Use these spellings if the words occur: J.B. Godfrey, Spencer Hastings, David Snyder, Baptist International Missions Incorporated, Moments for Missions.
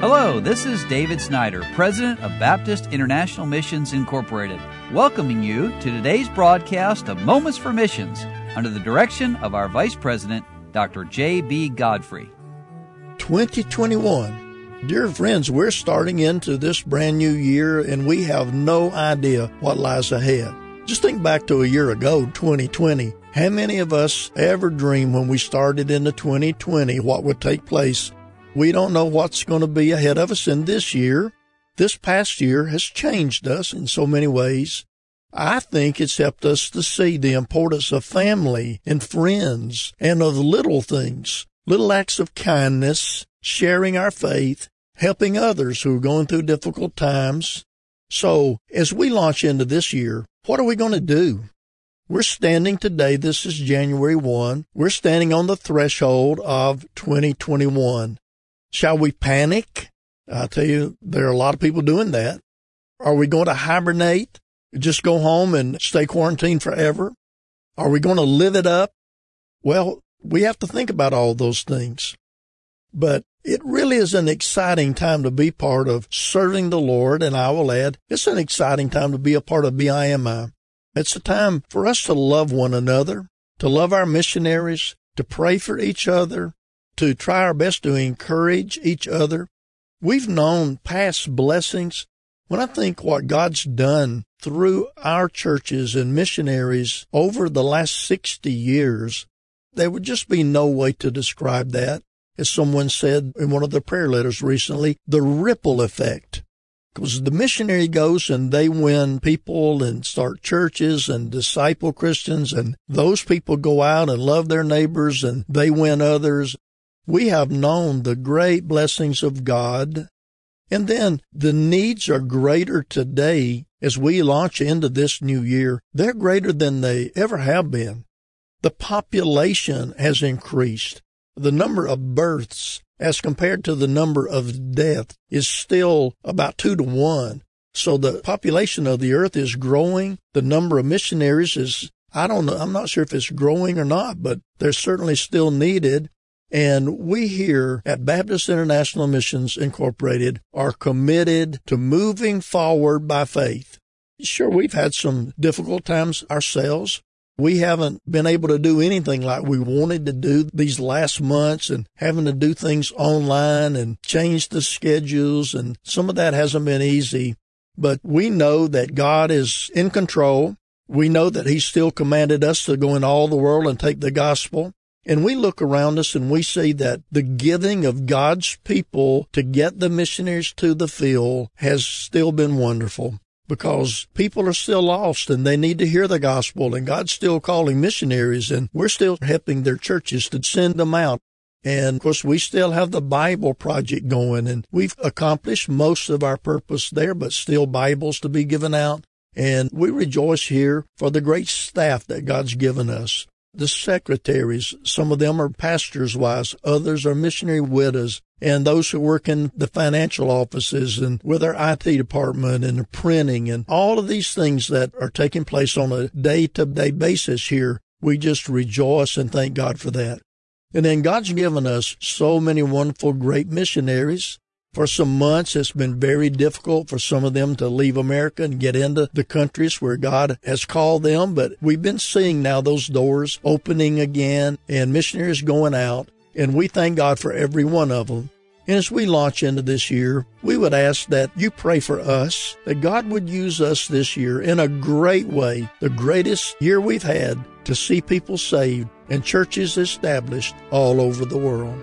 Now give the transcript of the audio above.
Hello, this is David Snyder, President of Baptist International Missions Incorporated, welcoming you to today's broadcast of Moments for Missions under the direction of our Vice President, Dr. J.B. Godfrey. 2021. Dear friends, we're starting into this brand new year and we have no idea what lies ahead. Just think back to a year ago, 2020. How many of us ever dreamed when we started into 2020 what would take place? We don't know what's going to be ahead of us in this year. This past year has changed us in so many ways. I think it's helped us to see the importance of family and friends and of little things, little acts of kindness, sharing our faith, helping others who are going through difficult times. So as we launch into this year, what are we going to do? We're standing today, this is January 1, we're standing on the threshold of 2021. Shall we panic? I tell you, there are a lot of people doing that. Are we going to hibernate? Just go home and stay quarantined forever? Are we going to live it up? Well, we have to think about all those things. But it really is an exciting time to be part of serving the Lord, and I will add, it's an exciting time to be a part of BIMI. It's a time for us to love one another, to love our missionaries, to pray for each other, to try our best to encourage each other. We've known past blessings. When I think what God's done through our churches and missionaries over the last 60 years, there would just be no way to describe that. As someone said in one of the prayer letters recently, the ripple effect. Because the missionary goes and they win people and start churches and disciple Christians, and those people go out and love their neighbors and they win others. We have known the great blessings of God. And then the needs are greater today as we launch into this new year. They're greater than they ever have been. The population has increased. The number of births as compared to the number of deaths is still about 2 to 1. So the population of the earth is growing. The number of missionaries is, I don't know, I'm not sure if it's growing or not, but they're certainly still needed. And we here at Baptist International Missions Incorporated are committed to moving forward by faith. Sure, we've had some difficult times ourselves. We haven't been able to do anything like we wanted to do these last months, and having to do things online and change the schedules, and some of that hasn't been easy. But we know that God is in control. We know that He still commanded us to go into all the world and take the gospel. And we look around us and we see that the giving of God's people to get the missionaries to the field has still been wonderful, because people are still lost and they need to hear the gospel, and God's still calling missionaries, and we're still helping their churches to send them out. And of course, we still have the Bible Project going, and we've accomplished most of our purpose there, but still Bibles to be given out. And we rejoice here for the great staff that God's given us. The secretaries, some of them are pastors' wives, others are missionary widows, and those who work in the financial offices and with our IT department and the printing and all of these things that are taking place on a day-to-day basis here. We just rejoice and thank God for that. And then God's given us so many wonderful, great missionaries. For some months, it's been very difficult for some of them to leave America and get into the countries where God has called them. But we've been seeing now those doors opening again and missionaries going out. And we thank God for every one of them. And as we launch into this year, we would ask that you pray for us, that God would use us this year in a great way, the greatest year we've had, to see people saved and churches established all over the world.